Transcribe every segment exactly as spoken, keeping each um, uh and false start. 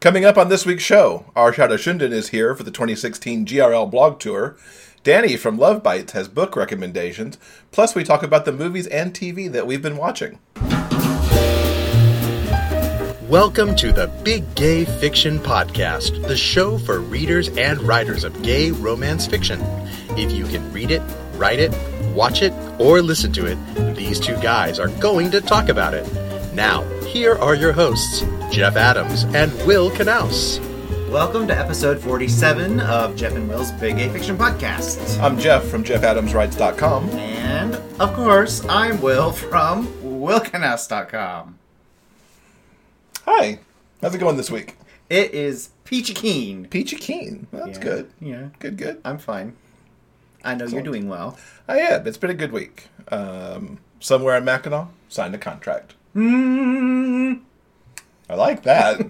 Coming up on this week's show, Arshad Ahsanuddin is here for the twenty sixteen G R L blog tour. Danny from Love Bites has book recommendations. Plus, we talk about the movies and T V that we've been watching. Welcome to the Big Gay Fiction Podcast, the show for readers and writers of gay romance fiction. If you can read it, write it, watch it, or listen to it, these two guys are going to talk about it. Now, here are your hosts, Jeff Adams and Will Knaus. Welcome to episode forty-seven of Jeff and Will's Big Gay Fiction Podcast. I'm Jeff from jeff adams writes dot com. And, of course, I'm Will from will knaus dot com. Hi. How's it going this week? It is peachy keen. Peachy keen. Well, that's yeah. good. Yeah. Good, good. I'm fine. I know so, you're doing well. I am. It's been a good week. Um, somewhere in Mackinac, signed a contract. Mm. I like that.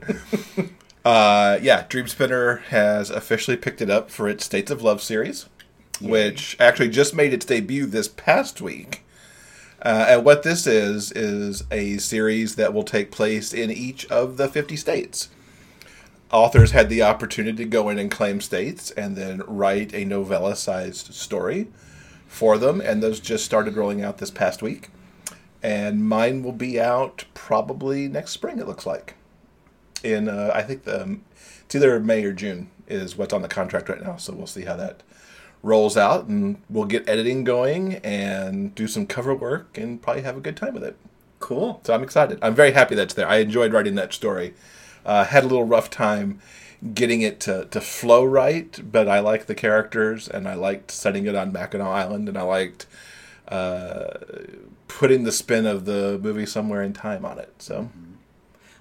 uh, yeah, Dream Spinner has officially picked it up for its States of Love series, Yay. which actually just made its debut this past week. Uh, and what this is, is a series that will take place in each of the fifty states. Authors had the opportunity to go in and claim states and then write a novella-sized story for them, and those just started rolling out this past week. And mine will be out probably next spring, it looks like. In, uh, I think, the, it's either May or June is what's on the contract right now, so we'll see how that rolls out, and we'll get editing going and do some cover work and probably have a good time with it. Cool. So I'm excited. I'm very happy that's there. I enjoyed writing that story. Uh, had a little rough time getting it to, to flow right, but I liked the characters, and I liked setting it on Mackinac Island, and I liked... Uh, putting the spin of the movie somewhere in time on it. So, mm-hmm.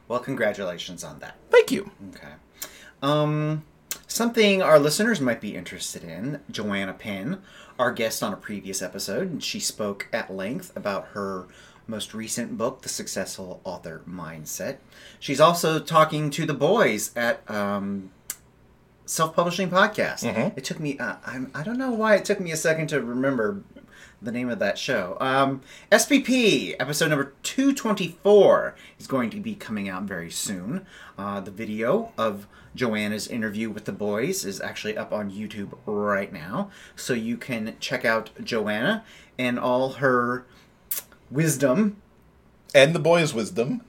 Well, congratulations on that. Thank you. Okay. Um, something our listeners might be interested in, Joanna Penn, our guest on a previous episode, and she spoke at length about her most recent book, The Successful Author Mindset. She's also talking to the boys at... Um, Self-Publishing Podcast. Mm-hmm. It took me, uh, I'm, I don't know why it took me a second to remember the name of that show. Um, S P P, episode number two twenty-four, is going to be coming out very soon. Uh, the video of Joanna's interview with the boys is actually up on YouTube right now. So you can check out Joanna and all her wisdom. And the boys' wisdom.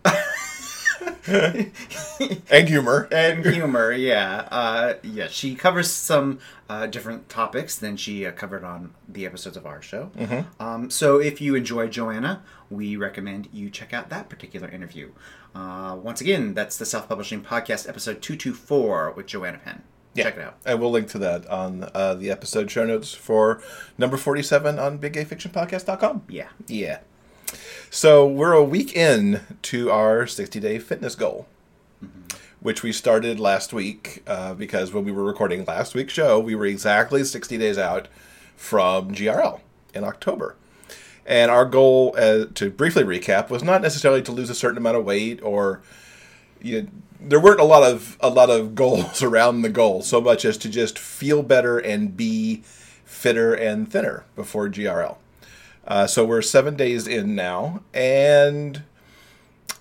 and humor. And humor, yeah. Uh, yeah, she covers some uh, different topics than she uh, covered on the episodes of our show. Mm-hmm. Um, so if you enjoy Joanna, we recommend you check out that particular interview. Uh, once again, that's the Self-Publishing Podcast, episode two twenty-four with Joanna Penn. Yeah. Check it out. I will link to that on uh, the episode show notes for number forty-seven on big gay fiction podcast dot com. Yeah. Yeah. So we're a week in to our sixty-day fitness goal, mm-hmm. which we started last week uh, because when we were recording last week's show, we were exactly sixty days out from G R L in October. And our goal, uh, to briefly recap, was not necessarily to lose a certain amount of weight or, you know, there weren't a lot of a lot of goals around the goal, so much as to just feel better and be fitter and thinner before G R L. Uh, so we're seven days in now, and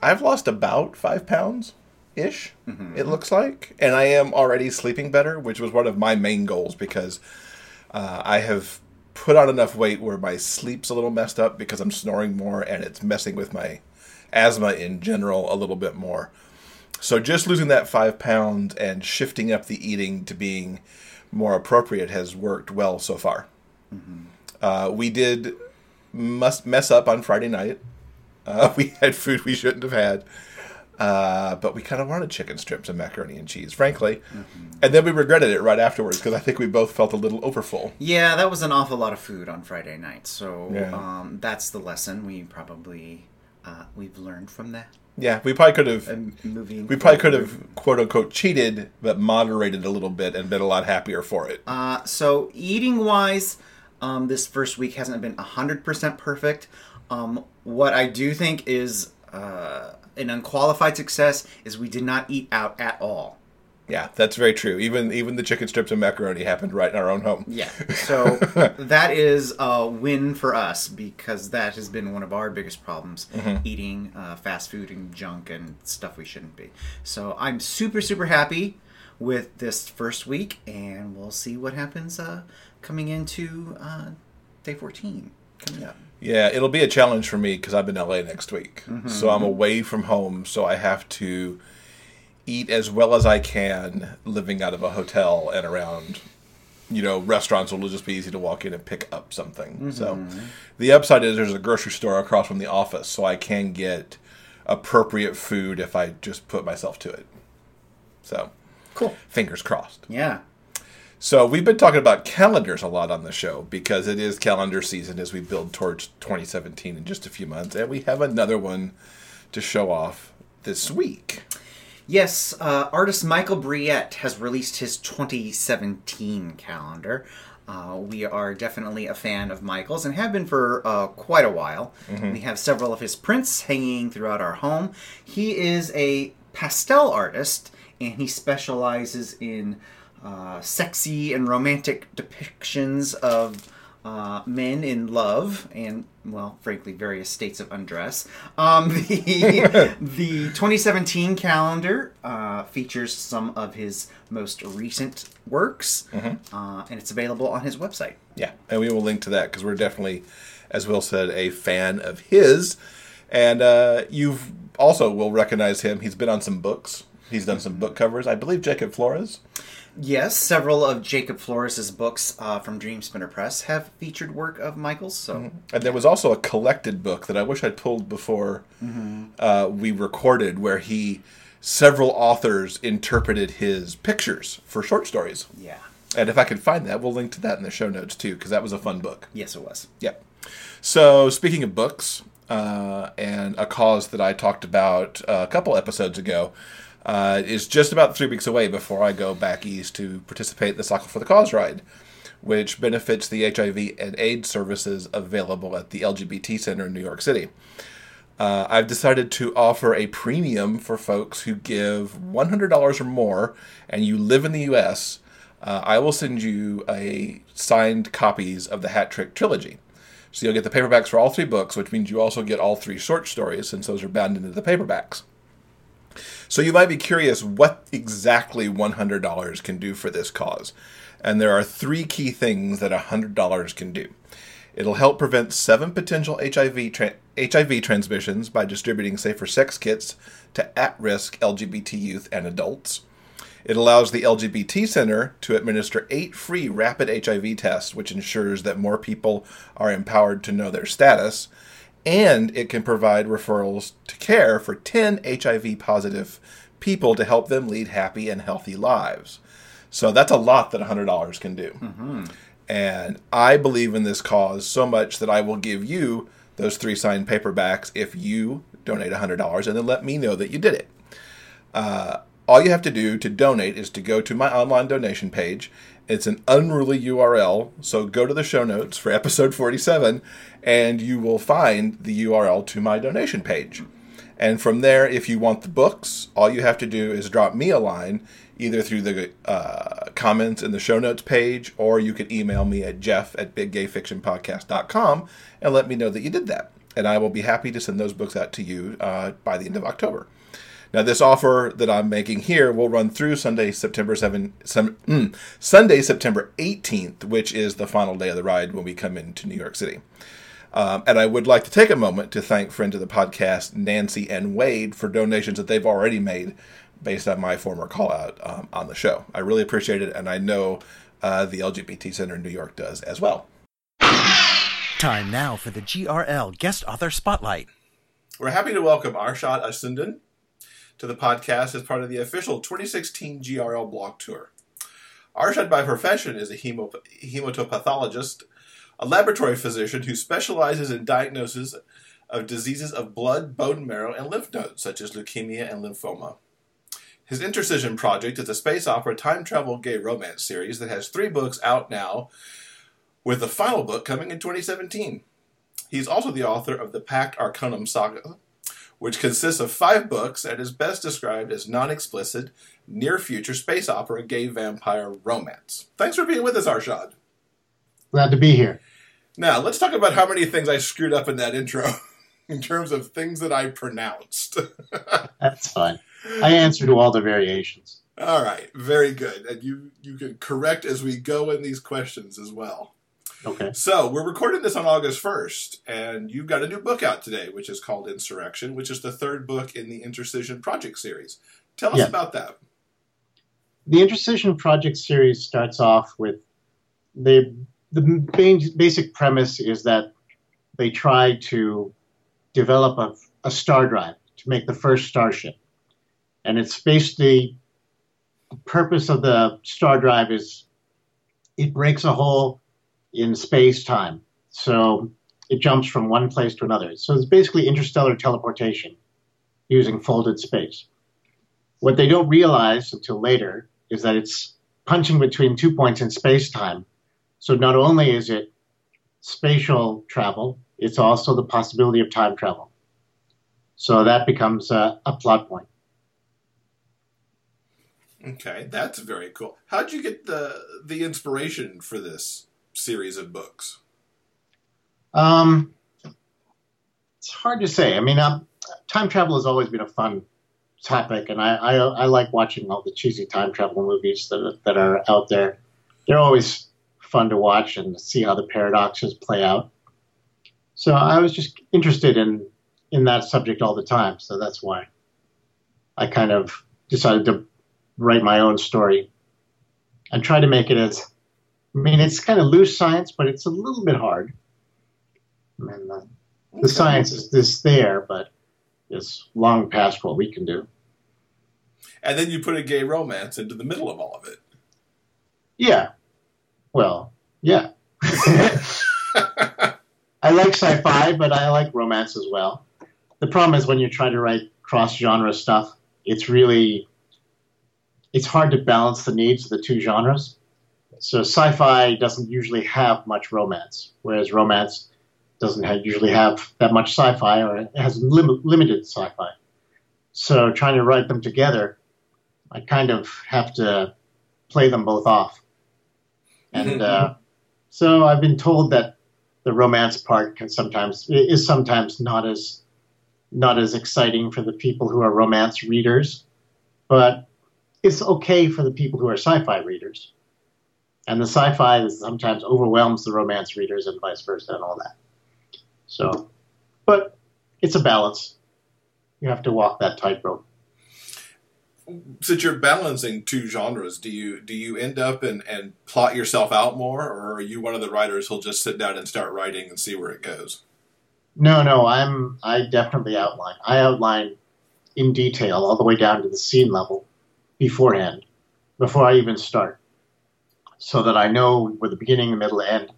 I've lost about five pounds-ish, mm-hmm. it looks like. And I am already sleeping better, which was one of my main goals, because uh, I have put on enough weight where my sleep's a little messed up because I'm snoring more, and it's messing with my asthma in general a little bit more. So just losing that five pounds and shifting up the eating to being more appropriate has worked well so far. Mm-hmm. Uh, we did... must mess up on Friday night. Uh, we had food we shouldn't have had. Uh, but we kind of wanted chicken strips and macaroni and cheese, frankly. Mm-hmm. And then we regretted it right afterwards because I think we both felt a little overfull. Yeah, that was an awful lot of food on Friday night. So yeah. um, that's the lesson we probably, uh, we've learned from that. Yeah, we probably could have, um, we probably could have, quote unquote, cheated, but moderated a little bit and been a lot happier for it. Uh, so eating wise... Um, this first week hasn't been one hundred percent perfect. Um, what I do think is uh, an unqualified success is we did not eat out at all. Yeah, that's very true. Even even the chicken strips and macaroni happened right in our own home. Yeah, so that is a win for us because that has been one of our biggest problems, mm-hmm. eating uh, fast food and junk and stuff we shouldn't be. So I'm super, super happy with this first week, and we'll see what happens uh, coming into uh, day fourteen coming up. Yeah, it'll be a challenge for me because I'm in L A next week. Mm-hmm. So I'm away from home, so I have to eat as well as I can living out of a hotel and around, you know, restaurants will just be easy to walk in and pick up something. Mm-hmm. So the upside is there's a grocery store across from the office, so I can get appropriate food if I just put myself to it. So cool. Fingers crossed. Yeah. So we've been talking about calendars a lot on the show because it is calendar season as we build towards twenty seventeen in just a few months. And we have another one to show off this week. Yes, uh, artist Michael Briette has released his twenty seventeen calendar. Uh, we are definitely a fan of Michael's and have been for uh, quite a while. Mm-hmm. We have several of his prints hanging throughout our home. He is a pastel artist, and he specializes in uh, sexy and romantic depictions of Uh, men in love and, well, frankly, various states of undress. Um, the, the twenty seventeen calendar uh, features some of his most recent works, mm-hmm. uh, and it's available on his website. Yeah, and we will link to that because we're definitely, as Will said, a fan of his. And uh, you also will recognize him. He's been on some books. He's done some book covers. I believe Jacob Flores. Yes, several of Jacob Flores' books uh, from Dream Spinner Press have featured work of Michael's. So, mm-hmm. And there was also a collected book that I wish I'd pulled before mm-hmm. uh, we recorded where he, several authors interpreted his pictures for short stories. Yeah. And if I can find that, we'll link to that in the show notes too, because that was a fun book. Yes, it was. Yep. So, speaking of books, uh, and a cause that I talked about a couple episodes ago, Uh, it's just about three weeks away before I go back east to participate in the Cycle for the Cause ride, which benefits the H I V and AIDS services available at the L G B T Center in New York City. Uh, I've decided to offer a premium for folks who give one hundred dollars or more and you live in the U S Uh, I will send you a signed copies of the Hat Trick trilogy. So you'll get the paperbacks for all three books, which means you also get all three short stories since those are bound into the paperbacks. So you might be curious what exactly one hundred dollars can do for this cause. And there are three key things that one hundred dollars can do. It'll help prevent seven potential H I V tra- H I V transmissions by distributing safer sex kits to at-risk L G B T youth and adults. It allows the L G B T Center to administer eight free rapid H I V tests, which ensures that more people are empowered to know their status. And it can provide referrals to care for ten H I V-positive people to help them lead happy and healthy lives. So that's a lot that one hundred dollars can do. Mm-hmm. And I believe in this cause so much that I will give you those three signed paperbacks if you donate one hundred dollars and then let me know that you did it. Uh, all you have to do to donate is to go to my online donation page. It's an unruly U R L, so go to the show notes for episode forty-seven, and you will find the U R L to my donation page. And from there, if you want the books, all you have to do is drop me a line, either through the uh, comments in the show notes page, or you can email me at jeff at biggayfictionpodcast dot com and let me know that you did that. And I will be happy to send those books out to you uh, by the end of October. Now, this offer that I'm making here will run through Sunday, September seventh, some, mm, Sunday, September eighteenth, which is the final day of the ride when we come into New York City. Um, and I would like to take a moment to thank friend of the podcast, Nancy and Wade, for donations that they've already made based on my former call out um, on the show. I really appreciate it, and I know uh, the L G B T Center in New York does as well. Time now for the G R L Guest Author Spotlight. We're happy to welcome Arshad Ahsanuddin to the podcast as part of the official twenty sixteen G R L blog tour. Arshad, by profession, is a hemop- hematopathologist, a laboratory physician who specializes in diagnosis of diseases of blood, bone marrow, and lymph nodes, such as leukemia and lymphoma. His Intercision Project is a space opera time travel gay romance series that has three books out now, with the final book coming in twenty seventeen. He's also the author of the Pact Arcanum Saga, which consists of five books and is best described as non-explicit, near-future space opera gay vampire romance. Thanks for being with us, Arshad. Glad to be here. Now, let's talk about how many things I screwed up in that intro in terms of things that I pronounced. That's fine. I answer to all the variations. All right. Very good. And you, you can correct as we go in these questions as well. Okay. So we're recording this on August first, and you've got a new book out today, which is called Insurrection, which is the third book in the Intercision Project series. Tell us yeah. about that. The Intercision Project series starts off with the the basic premise is that they try to develop a, a star drive to make the first starship. And it's basically the purpose of the star drive is it breaks a hole in space-time. So it jumps from one place to another. So it's basically interstellar teleportation using folded space. What they don't realize until later is that it's punching between two points in space-time. So not only is it spatial travel, it's also the possibility of time travel. So that becomes a, a plot point. Okay, that's very cool. How'd you get the the inspiration for this series of books? Um, it's hard to say. I mean, um, time travel has always been a fun topic, and I, I I like watching all the cheesy time travel movies that that are out there. They're always fun to watch and see how the paradoxes play out. So I was just interested in, in that subject all the time. So that's why I kind of decided to write my own story and try to make it as, I mean, it's kind of loose science, but it's a little bit hard. And uh, the okay. science is this there, but it's long past what we can do. And then you put a gay romance into the middle of all of it. Yeah. Well, yeah. I like sci-fi, but I like romance as well. The problem is when you try to write cross-genre stuff, it's really, it's hard to balance the needs of the two genres. So sci-fi doesn't usually have much romance, whereas romance doesn't have, usually have that much sci-fi, or it has lim- limited sci-fi. So trying to write them together, I kind of have to play them both off. And uh, so I've been told that the romance part can sometimes is sometimes not as not as exciting for the people who are romance readers, but it's okay for the people who are sci-fi readers. And the sci-fi is sometimes overwhelms the romance readers and vice versa and all that. So, but it's a balance. You have to walk that tightrope. Since you're balancing two genres, do you do you end up and, and plot yourself out more, or are you one of the writers who'll just sit down and start writing and see where it goes? No, no, I'm I definitely outline. I outline in detail all the way down to the scene level beforehand, before I even start, so that I know where the beginning, the middle, end,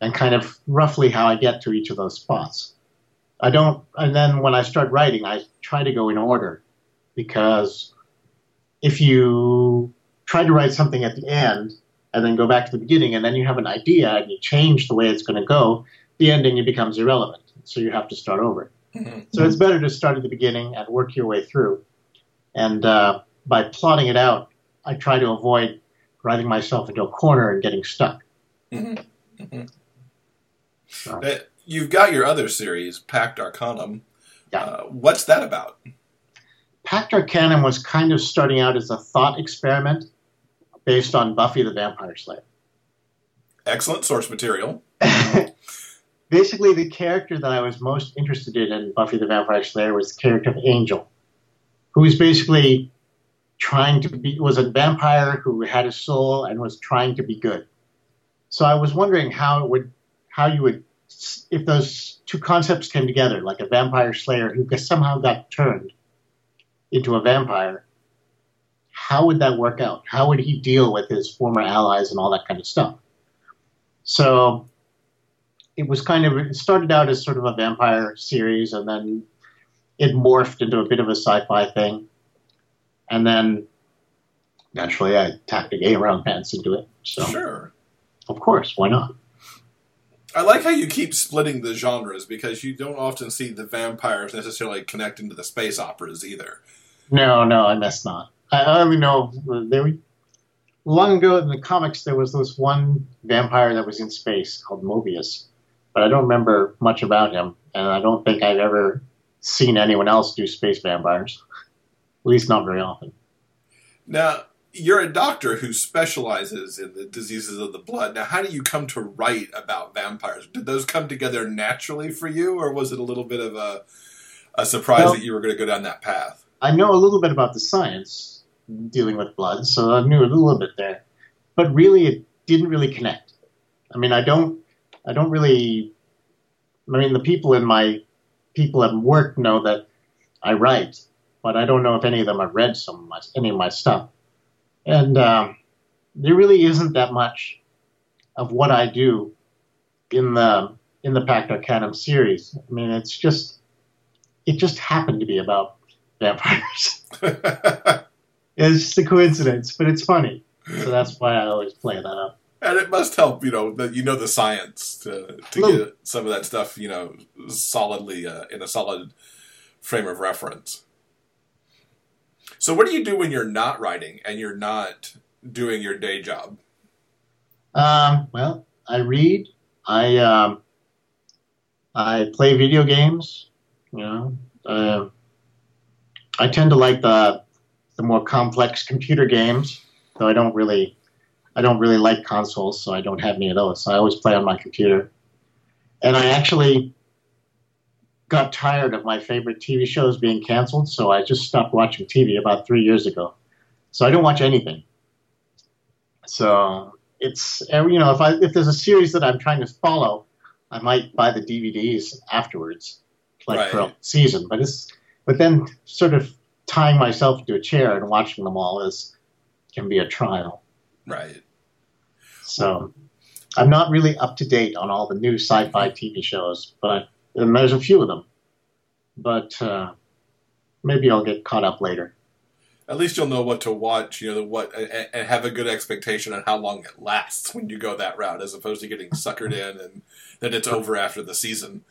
and kind of roughly how I get to each of those spots. I don't, and then when I start writing, I try to go in order, because if you try to write something at the end and then go back to the beginning and then you have an idea and you change the way it's going to go, the ending it becomes irrelevant. So you have to start over. Mm-hmm. So it's better to start at the beginning and work your way through. And uh, by plotting it out, I try to avoid driving myself into a corner and getting stuck. Mm-hmm. Mm-hmm. So. Uh, you've got your other series, Pact Arcanum. Yeah. Uh, what's that about? Pact Arcanum was kind of starting out as a thought experiment based on Buffy the Vampire Slayer. Excellent source material. Basically, the character that I was most interested in in Buffy the Vampire Slayer was the character of Angel, who was basically trying to be, was a vampire who had a soul and was trying to be good. So I was wondering how it would, how you would, if those two concepts came together, like a vampire slayer who somehow got turned into a vampire, how would that work out? How would he deal with his former allies and all that kind of stuff? So it was kind of, it started out as sort of a vampire series, and then it morphed into a bit of a sci-fi thing. And then naturally I tacked a gay romance into it. So, sure. Of course, why not? I like how you keep splitting the genres, because you don't often see the vampires necessarily connecting to the space operas either. No, no, I guess not. I, I only know there were, long ago in the comics there was this one vampire that was in space called Mobius, but I don't remember much about him, and I don't think I've ever seen anyone else do space vampires. At least not very often. Now, you're a doctor who specializes in the diseases of the blood. Now, how do you come to write about vampires? Did those come together naturally for you, or was it a little bit of a, a surprise well, that you were going to go down that path? I know a little bit about the science dealing with blood, so I knew a little bit there. But really, it didn't really connect. I mean, I don't, I don't really... I mean, the people in my... people at work know that I write, but I don't know if any of them have read some of my, any of my stuff. And um, there really isn't that much of what I do in the in the Pact Arcanum series. I mean, it's just it just happened to be about vampires. It's just a coincidence, but it's funny. So that's why I always play that up. And it must help, you know, that you know the science to to get some of that stuff, you know, solidly uh, in a solid frame of reference. So what do you do when you're not writing and you're not doing your day job? Um, well, I read. I um, I play video games. You know, uh, I tend to like the the more complex computer games, though I don't really. I don't really like consoles, so I don't have any of those. So I always play on my computer. And I actually got tired of my favorite T V shows being canceled, so I just stopped watching T V about three years ago. So I don't watch anything. So it's, you know, if I if there's a series that I'm trying to follow, I might buy the D V Ds afterwards, like right. for a season. But it's but then sort of tying myself to a chair and watching them all is can be a trial. Right. So I'm not really up to date on all the new sci-fi T V shows, but and there's a few of them. But uh, maybe I'll get caught up later. At least you'll know what to watch, you know, what, and, and have a good expectation on how long it lasts when you go that route, as opposed to getting suckered in and then it's over after the season.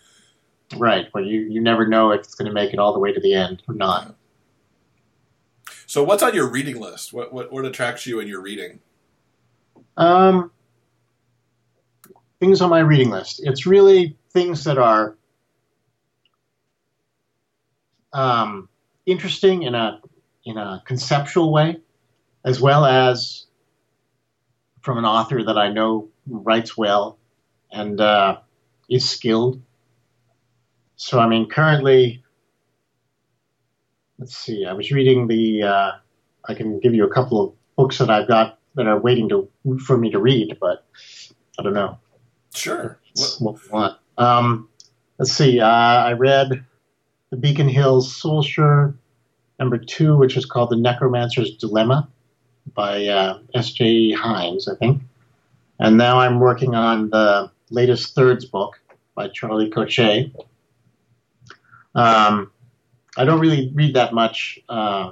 Right. Well, you, you never know if it's going to make it all the way to the end or not. So what's on your reading list? What what, what attracts you in your reading? Um, things on my reading list. It's really things that are um, interesting in a in a conceptual way, as well as from an author that I know writes well and uh, is skilled. So, I mean, currently, let's see, I was reading the, uh, I can give you a couple of books that I've got that are waiting to for me to read, but I don't know. Sure. What, what we want. Um, let's see. Uh, I read The Beacon Hills Soulshire number two, which is called The Necromancer's Dilemma by uh, S J Hines, I think. And now I'm working on the latest Thirds book by Charlie Cochet. Um, I don't really read that much uh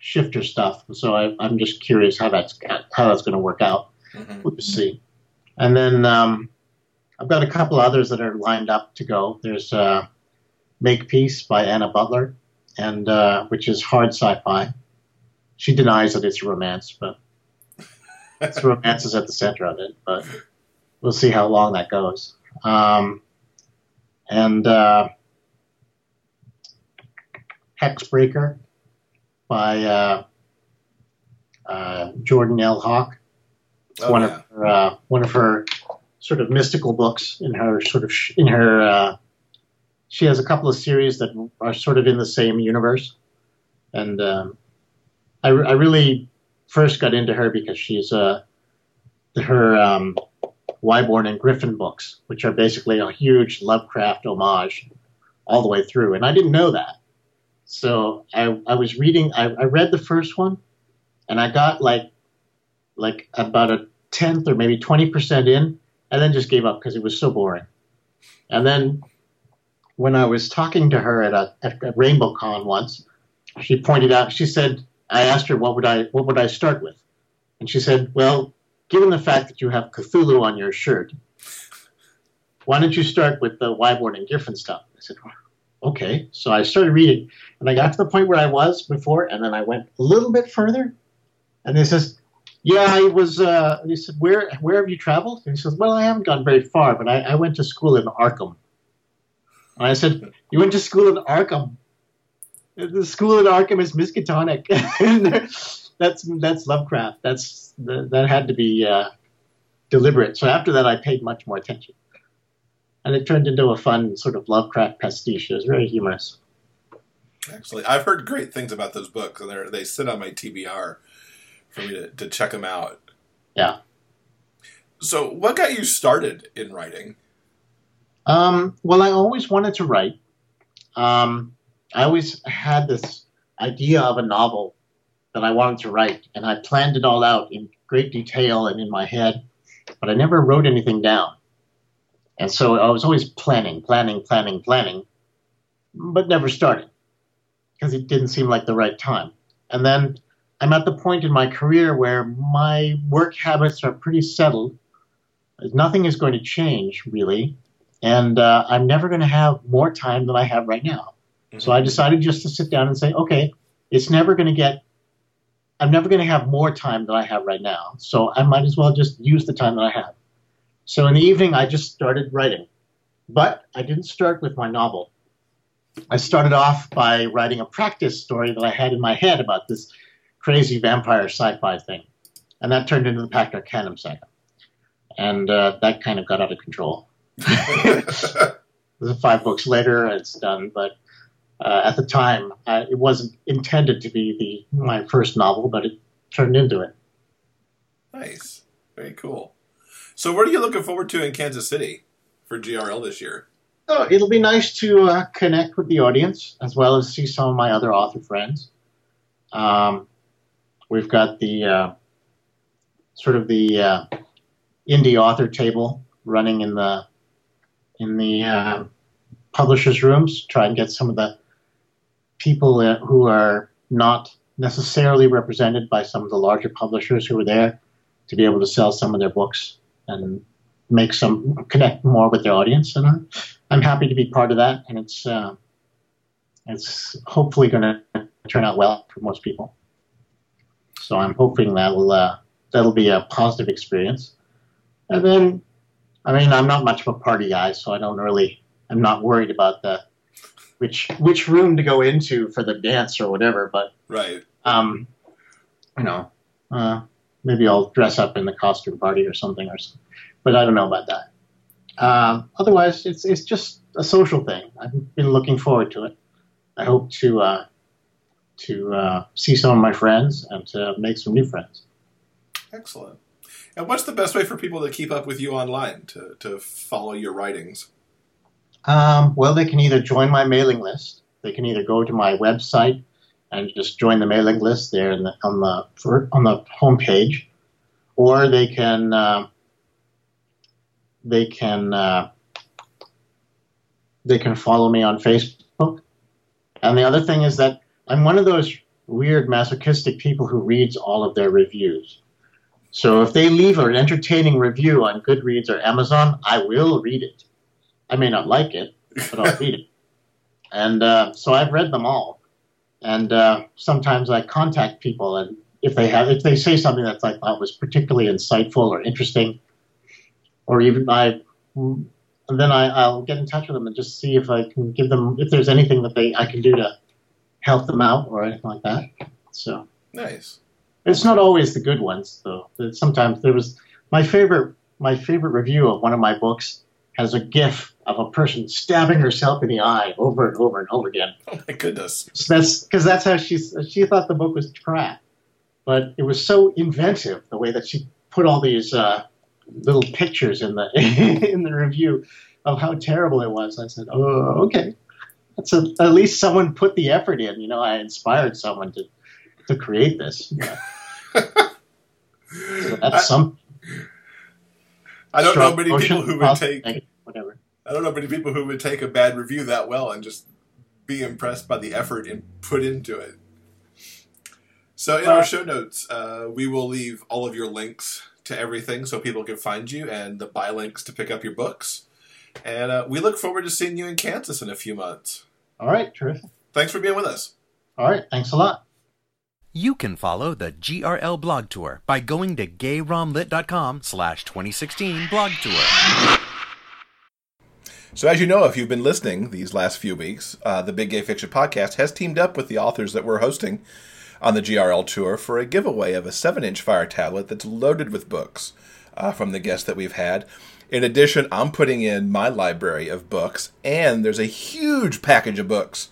shifter stuff, so I, I'm just curious how that's how that's going to work out. Mm-hmm. We'll just see. And then um, I've got a couple others that are lined up to go. There's uh, Make Peace by Anna Butler, and uh, which is hard sci-fi. She denies that it's a romance, but it's romance is at the center of it. But we'll see how long that goes. Um, and uh, Hexbreaker by uh, uh, Jordan L. Hawk. It's oh, one yeah. of her, uh, one of her sort of mystical books in her sort of sh- in her. Uh, she has a couple of series that are sort of in the same universe, and um, I, re- I really first got into her because she's uh, her um, Whyborne and Griffin books, which are basically a huge Lovecraft homage all the way through, and I didn't know that. So I, I was reading, I, I read the first one, and I got like like about a tenth or maybe twenty percent in, and then just gave up because it was so boring. And then when I was talking to her at a, at a Rainbow Con once, she pointed out, she said, I asked her, what would I what would I start with? And she said, well, given the fact that you have Cthulhu on your shirt, why don't you start with the Whyborne and Griffin stuff? I said, okay. So I started reading, and I got to the point where I was before, and then I went a little bit further. And they says, yeah, I was, uh, and he said, where where have you traveled? And he says, well, I haven't gone very far, but I, I went to school in Arkham. And I said, you went to school in Arkham? The school in Arkham is Miskatonic. that's that's Lovecraft. That's the, that had to be uh, deliberate. So after that, I paid much more attention. And it turned into a fun sort of Lovecraft pastiche. It was very humorous. Actually, I've heard great things about those books. They're, they sit on my T B R for me to, to check them out. Yeah. So what got you started in writing? Um, well, I always wanted to write. Um, I always had this idea of a novel that I wanted to write, and I planned it all out in great detail and in my head, but I never wrote anything down. And so I was always planning, planning, planning, planning, but never started because it didn't seem like the right time. And then I'm at the point in my career where my work habits are pretty settled. Nothing is going to change, really. And uh, I'm never going to have more time than I have right now. Mm-hmm. So I decided just to sit down and say, okay, it's never going to get, I'm never going to have more time than I have right now. So I might as well just use the time that I have. So in the evening, I just started writing. But I didn't start with my novel. I started off by writing a practice story that I had in my head about this crazy vampire sci-fi thing. And that turned into the Pact Arcanum Saga. And uh, that kind of got out of control. Five books later, it's done, but uh, at the time, I, it wasn't intended to be the my first novel, but it turned into it. Nice. Very cool. So what are you looking forward to in Kansas City for G R L this year? Oh, it'll be nice to uh, connect with the audience, as well as see some of my other author friends. Um, we've got the uh, sort of the uh, indie author table running in the in the uh, publishers' rooms, try and get some of the people uh, who are not necessarily represented by some of the larger publishers who are there to be able to sell some of their books and make some connect more with their audience. And I'm, I'm happy to be part of that, and it's uh, it's hopefully going to turn out well for most people. So I'm hoping that will uh, that'll be a positive experience. And then, I mean, I'm not much of a party guy, so I don't really, I'm not worried about the which which room to go into for the dance or whatever. But right, um, you know, uh, maybe I'll dress up in the costume party or something, or something. But I don't know about that. Um, otherwise, it's it's just a social thing. I've been looking forward to it. I hope to uh, to uh, see some of my friends and to make some new friends. Excellent. And what's the best way for people to keep up with you online, to, to follow your writings? Um, well, they can either join my mailing list. They can either go to my website and just join the mailing list there in the, on the for, on the homepage, or they can uh, they can uh, they can follow me on Facebook. And the other thing is that I'm one of those weird masochistic people who reads all of their reviews. So if they leave an entertaining review on Goodreads or Amazon, I will read it. I may not like it, but I'll read it. And uh, so I've read them all. And uh, sometimes I contact people, and if they have, if they say something that I thought was particularly insightful or interesting, or even I, then I, I'll get in touch with them and just see if I can give them, if there's anything that they I can do to help them out or anything like that. So nice. It's not always the good ones, though. Sometimes there was my favorite. My favorite review of one of my books has a GIF of a person stabbing herself in the eye over and over and over again. Oh my goodness! So that's because that's how she she thought the book was crap, but it was so inventive the way that she put all these uh, little pictures in the in the review of how terrible it was. I said, "Oh, okay. That's a, at least someone put the effort in." You know, I inspired someone to to create this. Yeah. So that's I, some. I don't know many people who would take whatever. I don't know many people who would take a bad review that well and just be impressed by the effort in, put into it. So in well, our show notes, uh, we will leave all of your links to everything so people can find you and the buy links to pick up your books. And uh, we look forward to seeing you in Kansas in a few months. All right, terrific. Thanks for being with us. All right, thanks a lot. You can follow the G R L blog tour by going to gayromlit.com slash 2016 blog tour. So as you know, if you've been listening these last few weeks, uh, the Big Gay Fiction Podcast has teamed up with the authors that we're hosting on the G R L tour for a giveaway of a seven inch fire tablet that's loaded with books uh, from the guests that we've had. In addition, I'm putting in my library of books, and there's a huge package of books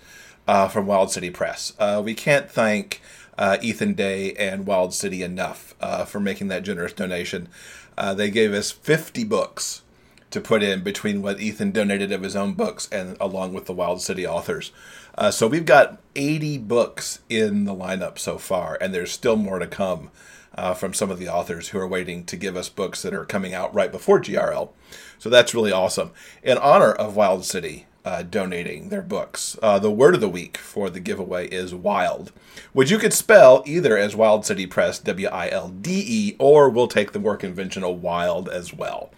uh, from Wild City Press. Uh, we can't thank uh, Ethan Day and Wild City enough uh, for making that generous donation. Uh, they gave us fifty books to put in between what Ethan donated of his own books and along with the Wild City authors. Uh, so we've got eighty books in the lineup so far, and there's still more to come uh, from some of the authors who are waiting to give us books that are coming out right before G R L. So that's really awesome. In honor of Wild City uh, donating their books, uh, the word of the week for the giveaway is wild, which you could spell either as Wild City Press, W I L D E, or we'll take the more conventional wild as well.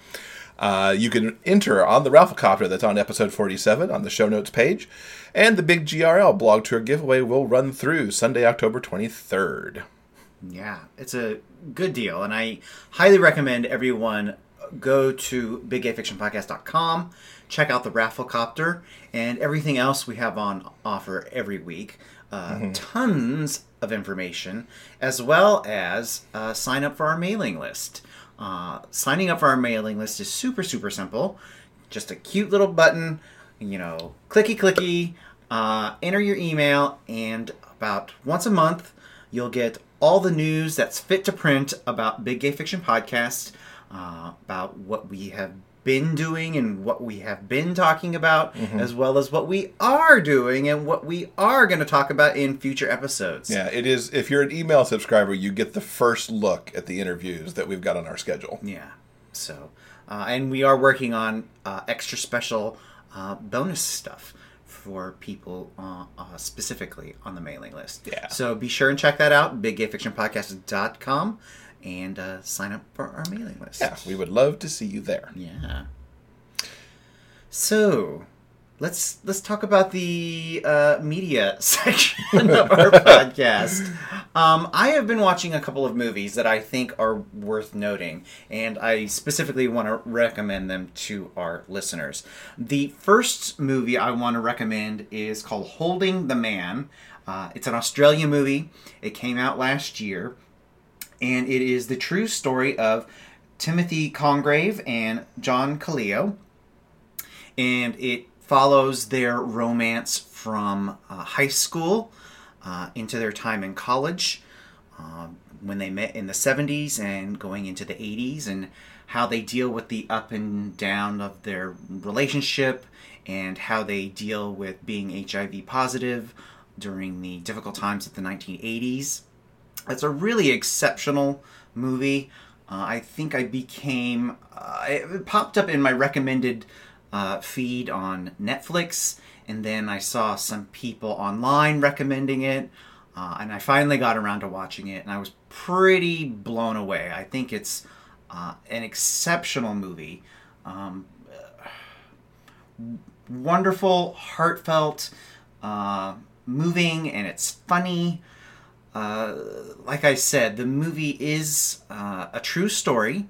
Uh, you can enter on the Rafflecopter that's on episode forty-seven on the show notes page. And the Big G R L blog tour giveaway will run through Sunday, October twenty-third. Yeah, it's a good deal. And I highly recommend everyone go to big gay fiction podcast dot com, check out the Rafflecopter, and everything else we have on offer every week. Uh, mm-hmm. Tons of information, as well as uh, sign up for our mailing list. Uh, signing up for our mailing list is super, super simple. Just a cute little button, you know, clicky, clicky, uh, enter your email, and about once a month, you'll get all the news that's fit to print about Big Gay Fiction Podcast, uh, about what we have been doing and what we have been talking about, mm-hmm. as well as what we are doing and what we are going to talk about in future episodes. Yeah, it is. If you're an email subscriber, you get the first look at the interviews that we've got on our schedule. Yeah. So, uh, and we are working on uh, extra special uh, bonus stuff for people uh, uh, specifically on the mailing list. Yeah. So be sure and check that out, big gay fiction podcast dot com. And uh, sign up for our mailing list. Yeah, we would love to see you there. Yeah. So, let's let's talk about the uh, media section of our podcast. Um, I have been watching a couple of movies that I think are worth noting, and I specifically want to recommend them to our listeners. The first movie I want to recommend is called Holding the Man. Uh, it's an Australian movie. It came out last year. And it is the true story of Timothy Congreve and John Caleo. And it follows their romance from uh, high school uh, into their time in college, uh, when they met in the seventies and going into the eighties, and how they deal with the up and down of their relationship and how they deal with being H I V positive during the difficult times of the nineteen eighties. It's a really exceptional movie. Uh, I think I became... Uh, it popped up in my recommended uh, feed on Netflix, and then I saw some people online recommending it, uh, and I finally got around to watching it, and I was pretty blown away. I think it's uh, an exceptional movie. Um, wonderful, heartfelt, uh, moving, and it's funny. Uh, like I said, the movie is uh, a true story.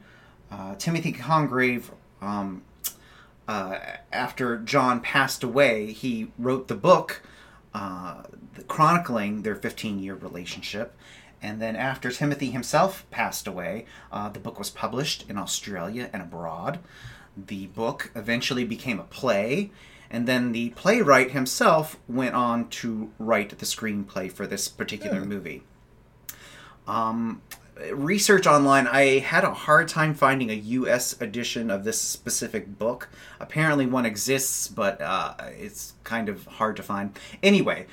Uh, Timothy Congreve, um, uh, after John passed away, he wrote the book uh, chronicling their fifteen-year relationship. And then after Timothy himself passed away, uh, the book was published in Australia and abroad. The book eventually became a play. And then the playwright himself went on to write the screenplay for this particular movie. Um, research online, I had a hard time finding a U S edition of this specific book. Apparently one exists, but uh, it's kind of hard to find. Anyway,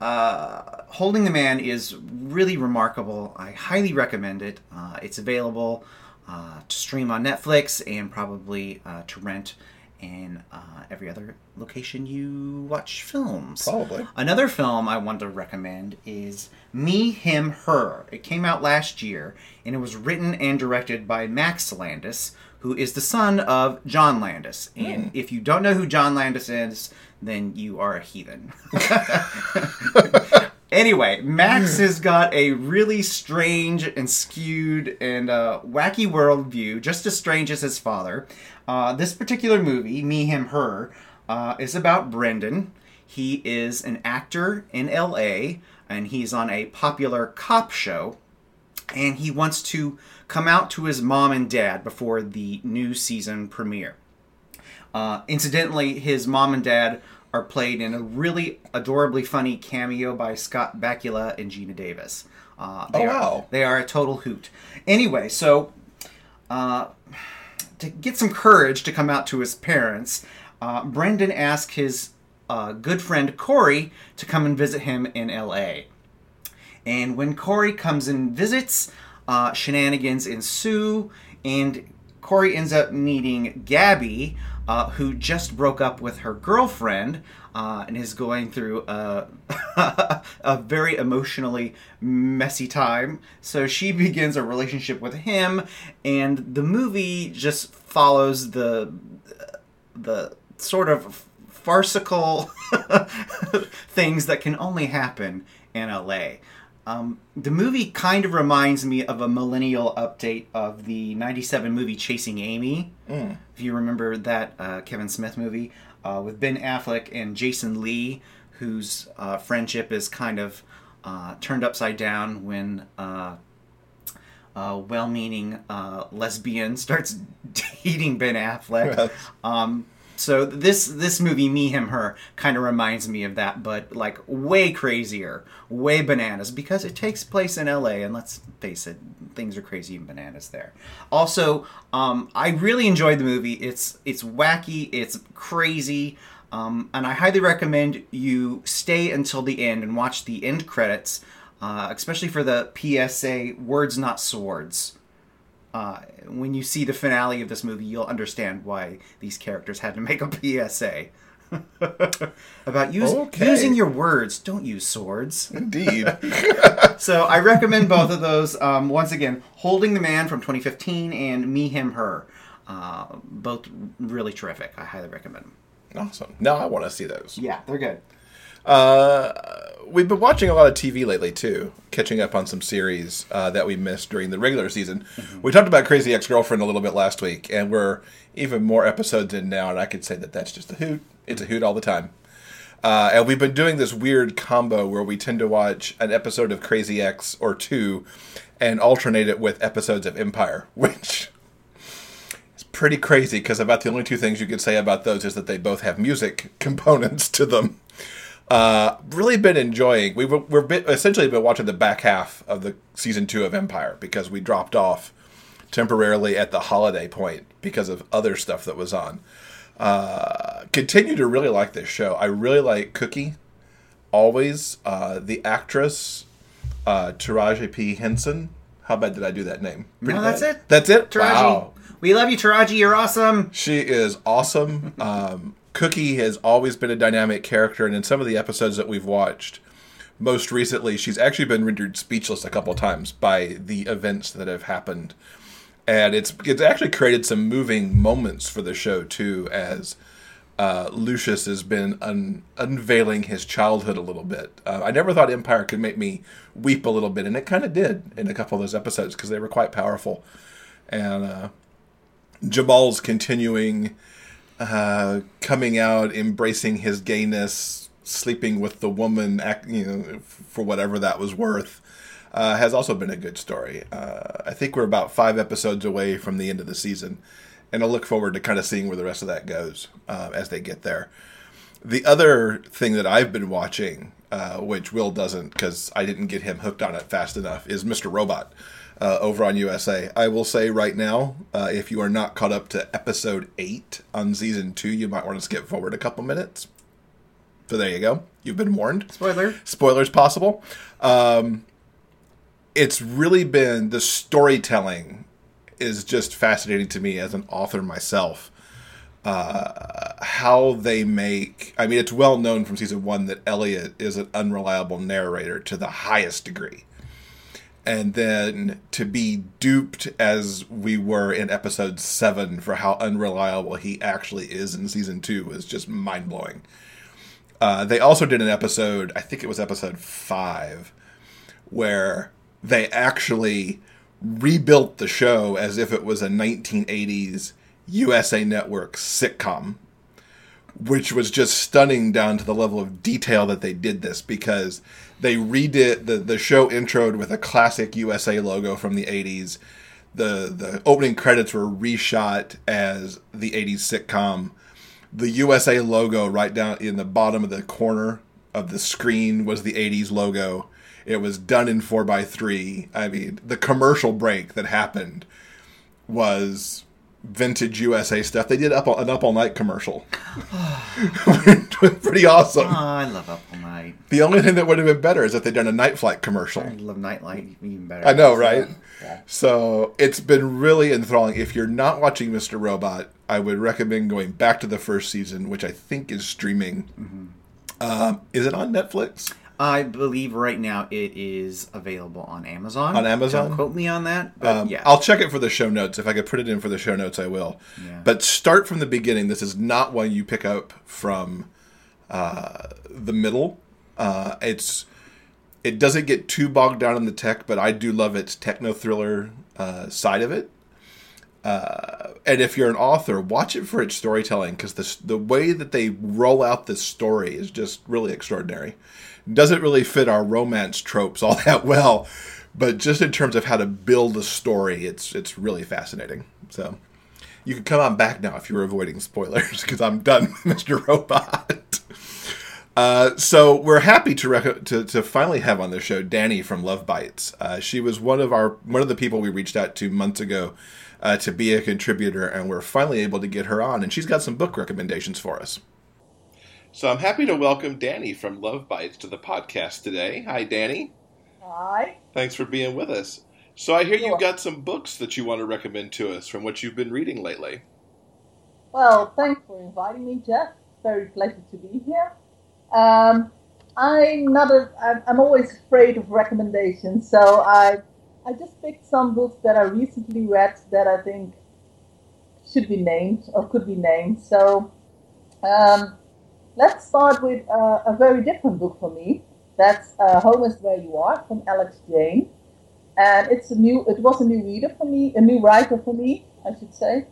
uh, Holding the Man is really remarkable. I highly recommend it. Uh, it's available uh, to stream on Netflix and probably uh, to rent in uh, every other location you watch films. Probably. Another film I want to recommend is Me, Him, Her. It came out last year, and it was written and directed by Max Landis, who is the son of John Landis. And mm. if you don't know who John Landis is, then you are a heathen. Anyway, Max has got a really strange and skewed and uh, wacky worldview, just as strange as his father. Uh, this particular movie, Me, Him, Her, uh, is about Brendan. He is an actor in L A, and he's on a popular cop show, and he wants to come out to his mom and dad before the new season premiere. Uh, incidentally, his mom and dad are played in a really adorably funny cameo by Scott Bakula and Gina Davis. Uh, they oh, wow. Are, they are a total hoot. Anyway, so uh, to get some courage to come out to his parents, uh, Brendan asked his uh, good friend Corey to come and visit him in L A. And when Corey comes and visits, uh, shenanigans ensue, and Corey ends up meeting Gabby, Uh, who just broke up with her girlfriend uh, and is going through a, a very emotionally messy time. So she begins a relationship with him, and the movie just follows the the sort of farcical things that can only happen in L A. Um, the movie kind of reminds me of a millennial update of the ninety-seven movie Chasing Amy. Mm. If you remember that uh, Kevin Smith movie uh, with Ben Affleck and Jason Lee, whose uh, friendship is kind of uh, turned upside down when uh, a well-meaning uh, lesbian starts dating Ben Affleck. Right. Um, so this this movie, Me, Him, Her, kind of reminds me of that, but like way crazier, way bananas, because it takes place in L A, and let's face it, things are crazy and bananas there. Also, um, I really enjoyed the movie. It's it's wacky, it's crazy, um, and I highly recommend you stay until the end and watch the end credits, uh, especially for the P S A, Words Not Swords. Uh, when you see the finale of this movie, you'll understand why these characters had to make a P S A about use, okay. using your words. Don't use swords. Indeed. So I recommend both of those. Um, once again, Holding the Man from twenty fifteen and Me, Him, Her. Uh, both really terrific. I highly recommend them. Awesome. Now I want to see those. Yeah, they're good. Uh, we've been watching a lot of T V lately, too, catching up on some series uh, that we missed during the regular season. Mm-hmm. We talked about Crazy Ex-Girlfriend a little bit last week, and we're even more episodes in now, and I could say that that's just a hoot. It's a hoot all the time. Uh, and we've been doing this weird combo where we tend to watch an episode of Crazy Ex or two and alternate it with episodes of Empire, which is pretty crazy, because about the only two things you could say about those is that they both have music components to them. Uh, really been enjoying. We've we're been, essentially been watching the back half of the season two of Empire because we dropped off temporarily at the holiday point because of other stuff that was on. Uh, continue to really like this show. I really like Cookie. Always uh, the actress uh, Taraji P. Henson. How bad did I do that name? Pretty no, bad. that's it. That's it. Taraji, wow. We love you, Taraji. You're awesome. She is awesome. Um, Cookie has always been a dynamic character, and in some of the episodes that we've watched, most recently, she's actually been rendered speechless a couple of times by the events that have happened. And it's it's actually created some moving moments for the show, too, as uh, Lucius has been un- unveiling his childhood a little bit. Uh, I never thought Empire could make me weep a little bit, and it kind of did in a couple of those episodes, because they were quite powerful. And uh, Jamal's continuing... Uh, coming out, embracing his gayness, sleeping with the woman, you know, for whatever that was worth, uh, has also been a good story. Uh, I think we're about five episodes away from the end of the season, and I look forward to kind of seeing where the rest of that goes uh, as they get there. The other thing that I've been watching, uh, which Will doesn't because I didn't get him hooked on it fast enough, is Mister Robot uh, over on U S A. I will say right now, uh, if you are not caught up to episode eight on season two, you might want to skip forward a couple minutes. So there you go. You've been warned. Spoiler. Spoilers possible. Um, it's really been, the storytelling is just fascinating to me as an author myself. Uh, how they make, I mean, it's well known from season one that Elliot is an unreliable narrator to the highest degree. and then to be duped as we were in episode seven for how unreliable he actually is in season two is just mind-blowing. Uh, they also did an episode, I think it was episode five, where they actually rebuilt the show as if it was a nineteen eighties U S A Network sitcom, which was just stunning down to the level of detail that they did this, because they redid the, the show introed with a classic U S A logo from the eighties. The the opening credits were reshot as the eighties sitcom. The U S A logo right down in the bottom of the corner of the screen was the eighties logo. It was done in four by three. I mean, the commercial break that happened was vintage U S A stuff. They did up all, an Up All Night commercial. Pretty awesome. Oh, I love Up All Night. The only thing that would have been better is if they'd done a Night Flight commercial. I love Night Flight even better. I know, right? Yeah. So it's been really enthralling. If you're not watching Mister Robot, I would recommend going back to the first season, which I think is streaming. Mm-hmm. Um, is it on Netflix? I believe right now it is available on Amazon. On Amazon? Don't quote me on that, but um, yeah. I'll check it for the show notes. If I could put it in for the show notes, I will. Yeah. But start from the beginning. This is not one you pick up from uh, the middle. Uh, it's It doesn't get too bogged down in the tech, but I do love its techno-thriller uh, side of it. Uh, and if you're an author, watch it for its storytelling, because the, the way that they roll out this story is just really extraordinary. Doesn't really fit our romance tropes all that well, but just in terms of how to build a story, it's it's really fascinating. So you can come on back now if you were avoiding spoilers, because I'm done with Mister Robot. Uh, so we're happy to, rec- to to finally have on the show Danny from Love Bites. Uh, she was one of our one of the people we reached out to months ago uh, to be a contributor, and we're finally able to get her on, and she's got some book recommendations for us. So I'm happy to welcome Danny from Love Bites to the podcast today. Hi, Danny. Hi. Thanks for being with us. So I hear you've got some books that you want to recommend to us from what you've been reading lately. Well, thanks for inviting me, Jeff. Very pleasure to be here. Um, I'm not a, I'm always afraid of recommendations, so I I just picked some books that I recently read that I think should be named or could be named. So. Um, Let's start with uh, a very different book for me. That's uh, Home is Where You Are from Alex Jayne, and it's a new. It was a new reader for me, a new writer for me, I should say.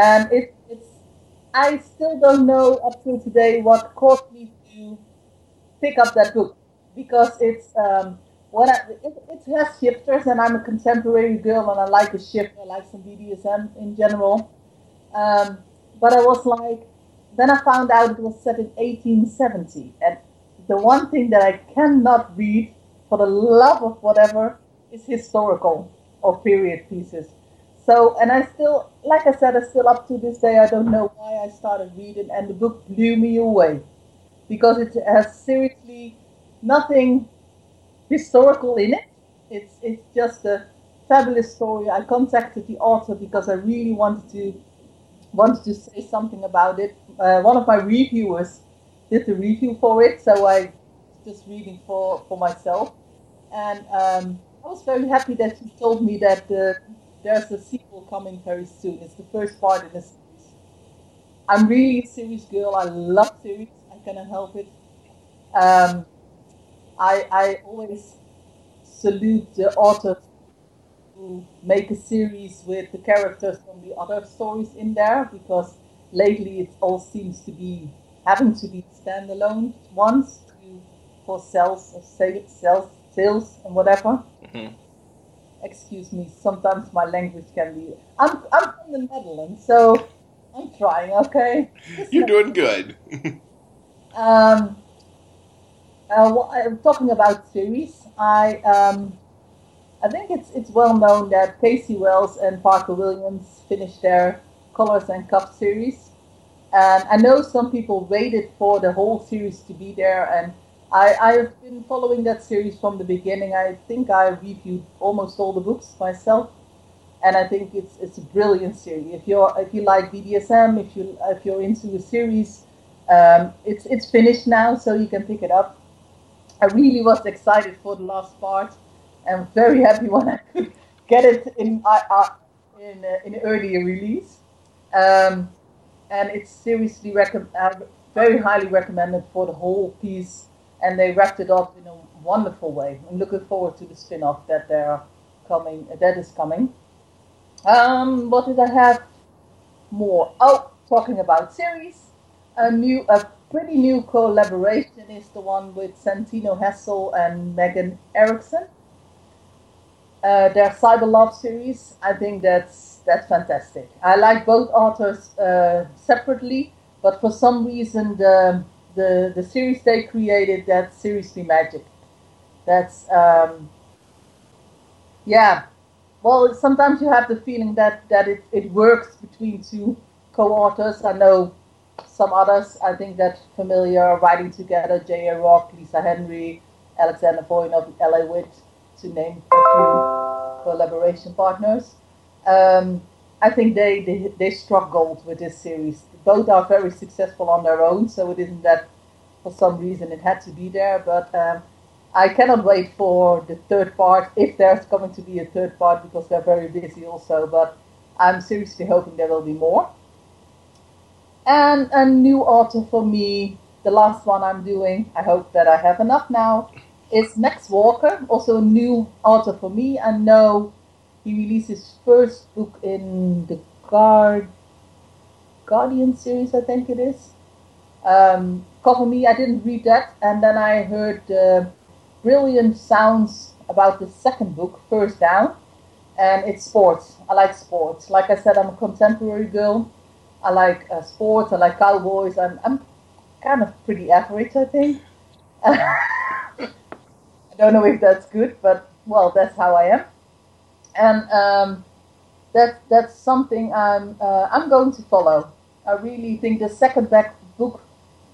And it, it's. I still don't know up till today what caused me to pick up that book, because it's um, when I, it, it has shifters, and I'm a contemporary girl, and I like a shift. I like some B D S M in general, um, but I was like. Then I found out it was set in eighteen seventy, and the one thing that I cannot read, for the love of whatever, is historical or period pieces. So, and I still, like I said, I still up to this day, I don't know why I started reading, and the book blew me away, because it has seriously nothing historical in it. It's it's just a fabulous story. I contacted the author because I really wanted to wanted to say something about it. Uh, one of my reviewers did the review for it, so I just reading for, for myself. And um, I was very happy that she told me that the, there's a sequel coming very soon. It's the first part in the series. I'm really a series girl. I love series. I cannot help it. Um, I, I always salute the authors who make a series with the characters from the other stories in there, because lately, it all seems to be having to be standalone ones to, for sales or sales, sales, sales and whatever. Mm-hmm. Excuse me. Sometimes my language can be. I'm I'm from the Netherlands, so I'm trying. Okay. Just You're doing good. um, uh, well, I'm talking about series. I um, I think it's it's well known that Casey Wells and Parker Williams finished their Colors and Cups series, and I know some people waited for the whole series to be there, and I, I've been following that series from the beginning. I think I reviewed almost all the books myself, and I think it's it's a brilliant series. If you're if you like B D S M, if you if you're into the series, um, it's it's finished now, so you can pick it up. I really was excited for the last part, I'm very happy when I could get it in uh, uh, in uh, in earlier release. Um, and it's seriously recommend, uh, very highly recommended for the whole piece. And they wrapped it up in a wonderful way. I'm looking forward to the spin-off that they're coming. Uh, that is coming. Um, what did I have more? Oh, talking about series, a new, a pretty new collaboration is the one with Santino Hessel and Megan Erickson. Uh, their Cyber Love series, I think that's that's fantastic. I like both authors uh, separately, but for some reason the the the series they created, that's seriously magic. That's um, yeah. Well, sometimes you have the feeling that that it, it works between two co-authors. I know some others. I think that familiar writing together: J A. Rock, Lisa Henry, Alexander Voynov, L A. Witt, to name a few collaboration partners. Um, I think they, they they struck gold with this series. Both are very successful on their own, so it isn't that for some reason it had to be there. But um, I cannot wait for the third part, if there's going to be a third part, because they're very busy also. But I'm seriously hoping there will be more. And a new author for me, the last one I'm doing, I hope that I have enough now, is Max Walker, also a new author for me. I know he released his first book in the Guard, Guardian series, I think it is. Um, Cover Me, I didn't read that. And then I heard uh, brilliant sounds about the second book, First Down. And it's sports. I like sports. Like I said, I'm a contemporary girl. I like uh, sports, I like cowboys, I'm, I'm kind of pretty average, I think. I don't know if that's good, but, well, that's how I am. And um, that, that's something I'm, uh, I'm going to follow. I really think the second back book,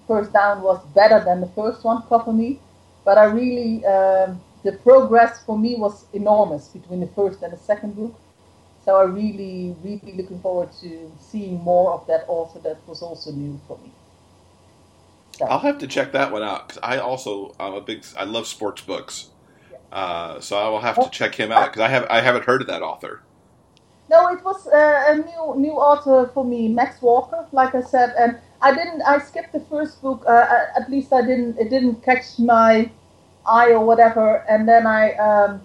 First Down, was better than the first one, Cover Me. But I really, um, the progress for me was enormous between the first and the second book. So I'm really, really looking forward to seeing more of that author that was also new for me. So. I'll have to check that one out, because I also am a big, I love sports books. Yeah. Uh, so I will have to check him out, because I, have, I haven't heard of that author. No, it was uh, a new new author for me, Max Walker, like I said. And I didn't, I skipped the first book, uh, at least I didn't, it didn't catch my eye or whatever. And then I... Um,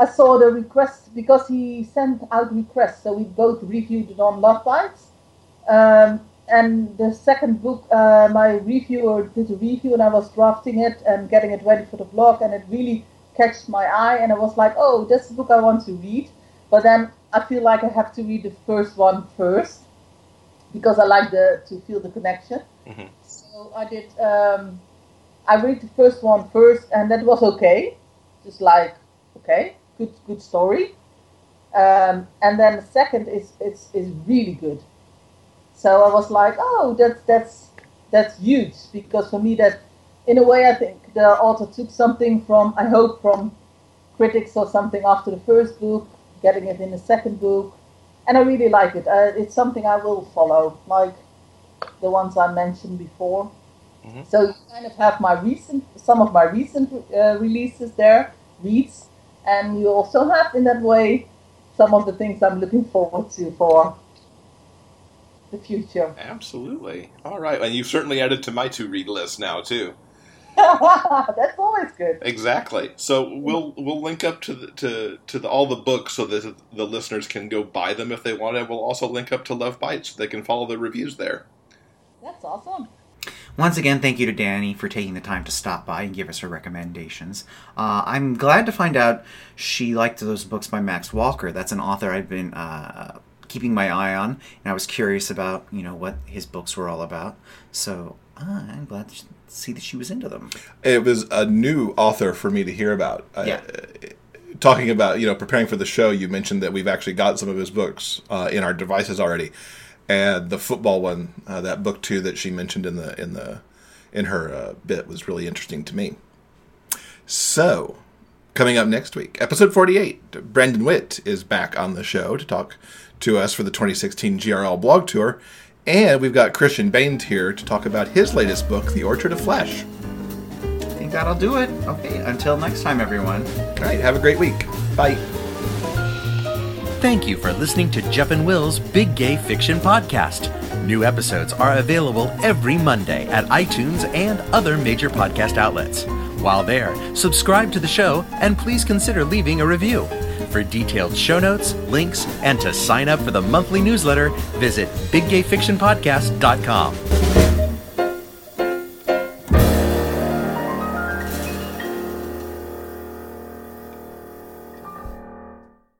I saw the request, because he sent out requests, so we both reviewed it on Love Bites. Um, and the second book, uh, my reviewer did a review, and I was drafting it and getting it ready for the blog, and it really catched my eye, and I was like, oh, that's the book I want to read. But then I feel like I have to read the first one first, because I like the, to feel the connection. Mm-hmm. So I did, um, I read the first one first, and that was okay. Just like, okay. Good, good story. Um, and then the second is, is is really good. So I was like, oh, that's that's that's huge, because for me that, in a way, I think the author took something from, I hope, from critics or something after the first book, getting it in the second book, and I really like it. Uh, it's something I will follow, like the ones I mentioned before. Mm-hmm. So you kind of have my recent, some of my recent uh, releases there, reads. And you also have, in that way, some of the things I'm looking forward to for the future. Absolutely. All right. And you've certainly added to my to-read list now, too. That's always good. Exactly. So we'll we'll link up to the, to, to the, all the books so that the listeners can go buy them if they want to. We'll also link up to Love Bites so they can follow the reviews there. That's awesome. Once again, thank you to Danny for taking the time to stop by and give us her recommendations. Uh, I'm glad to find out she liked those books by Max Walker. That's an author I've been uh, keeping my eye on, and I was curious about, you know, what his books were all about. So uh, I'm glad to see that she was into them. It was a new author for me to hear about. Yeah. I, talking about, you know, preparing for the show, you mentioned that we've actually got some of his books uh, in our devices already. And the football one, uh, that book too, that she mentioned in the in the in her uh, bit was really interesting to me. So, coming up next week, episode forty-eight, Brandon Witt is back on the show to talk to us for the twenty sixteen G R L blog tour, and we've got Christian Baines here to talk about his latest book, The Orchard of Flesh. think that'll do it. Okay, until next time, everyone. All right, have a great week. Bye. Thank you for listening to Jeff and Will's Big Gay Fiction Podcast. New episodes are available every Monday at iTunes and other major podcast outlets. While there, subscribe to the show and please consider leaving a review. For detailed show notes, links, and to sign up for the monthly newsletter, visit big gay fiction podcast dot com.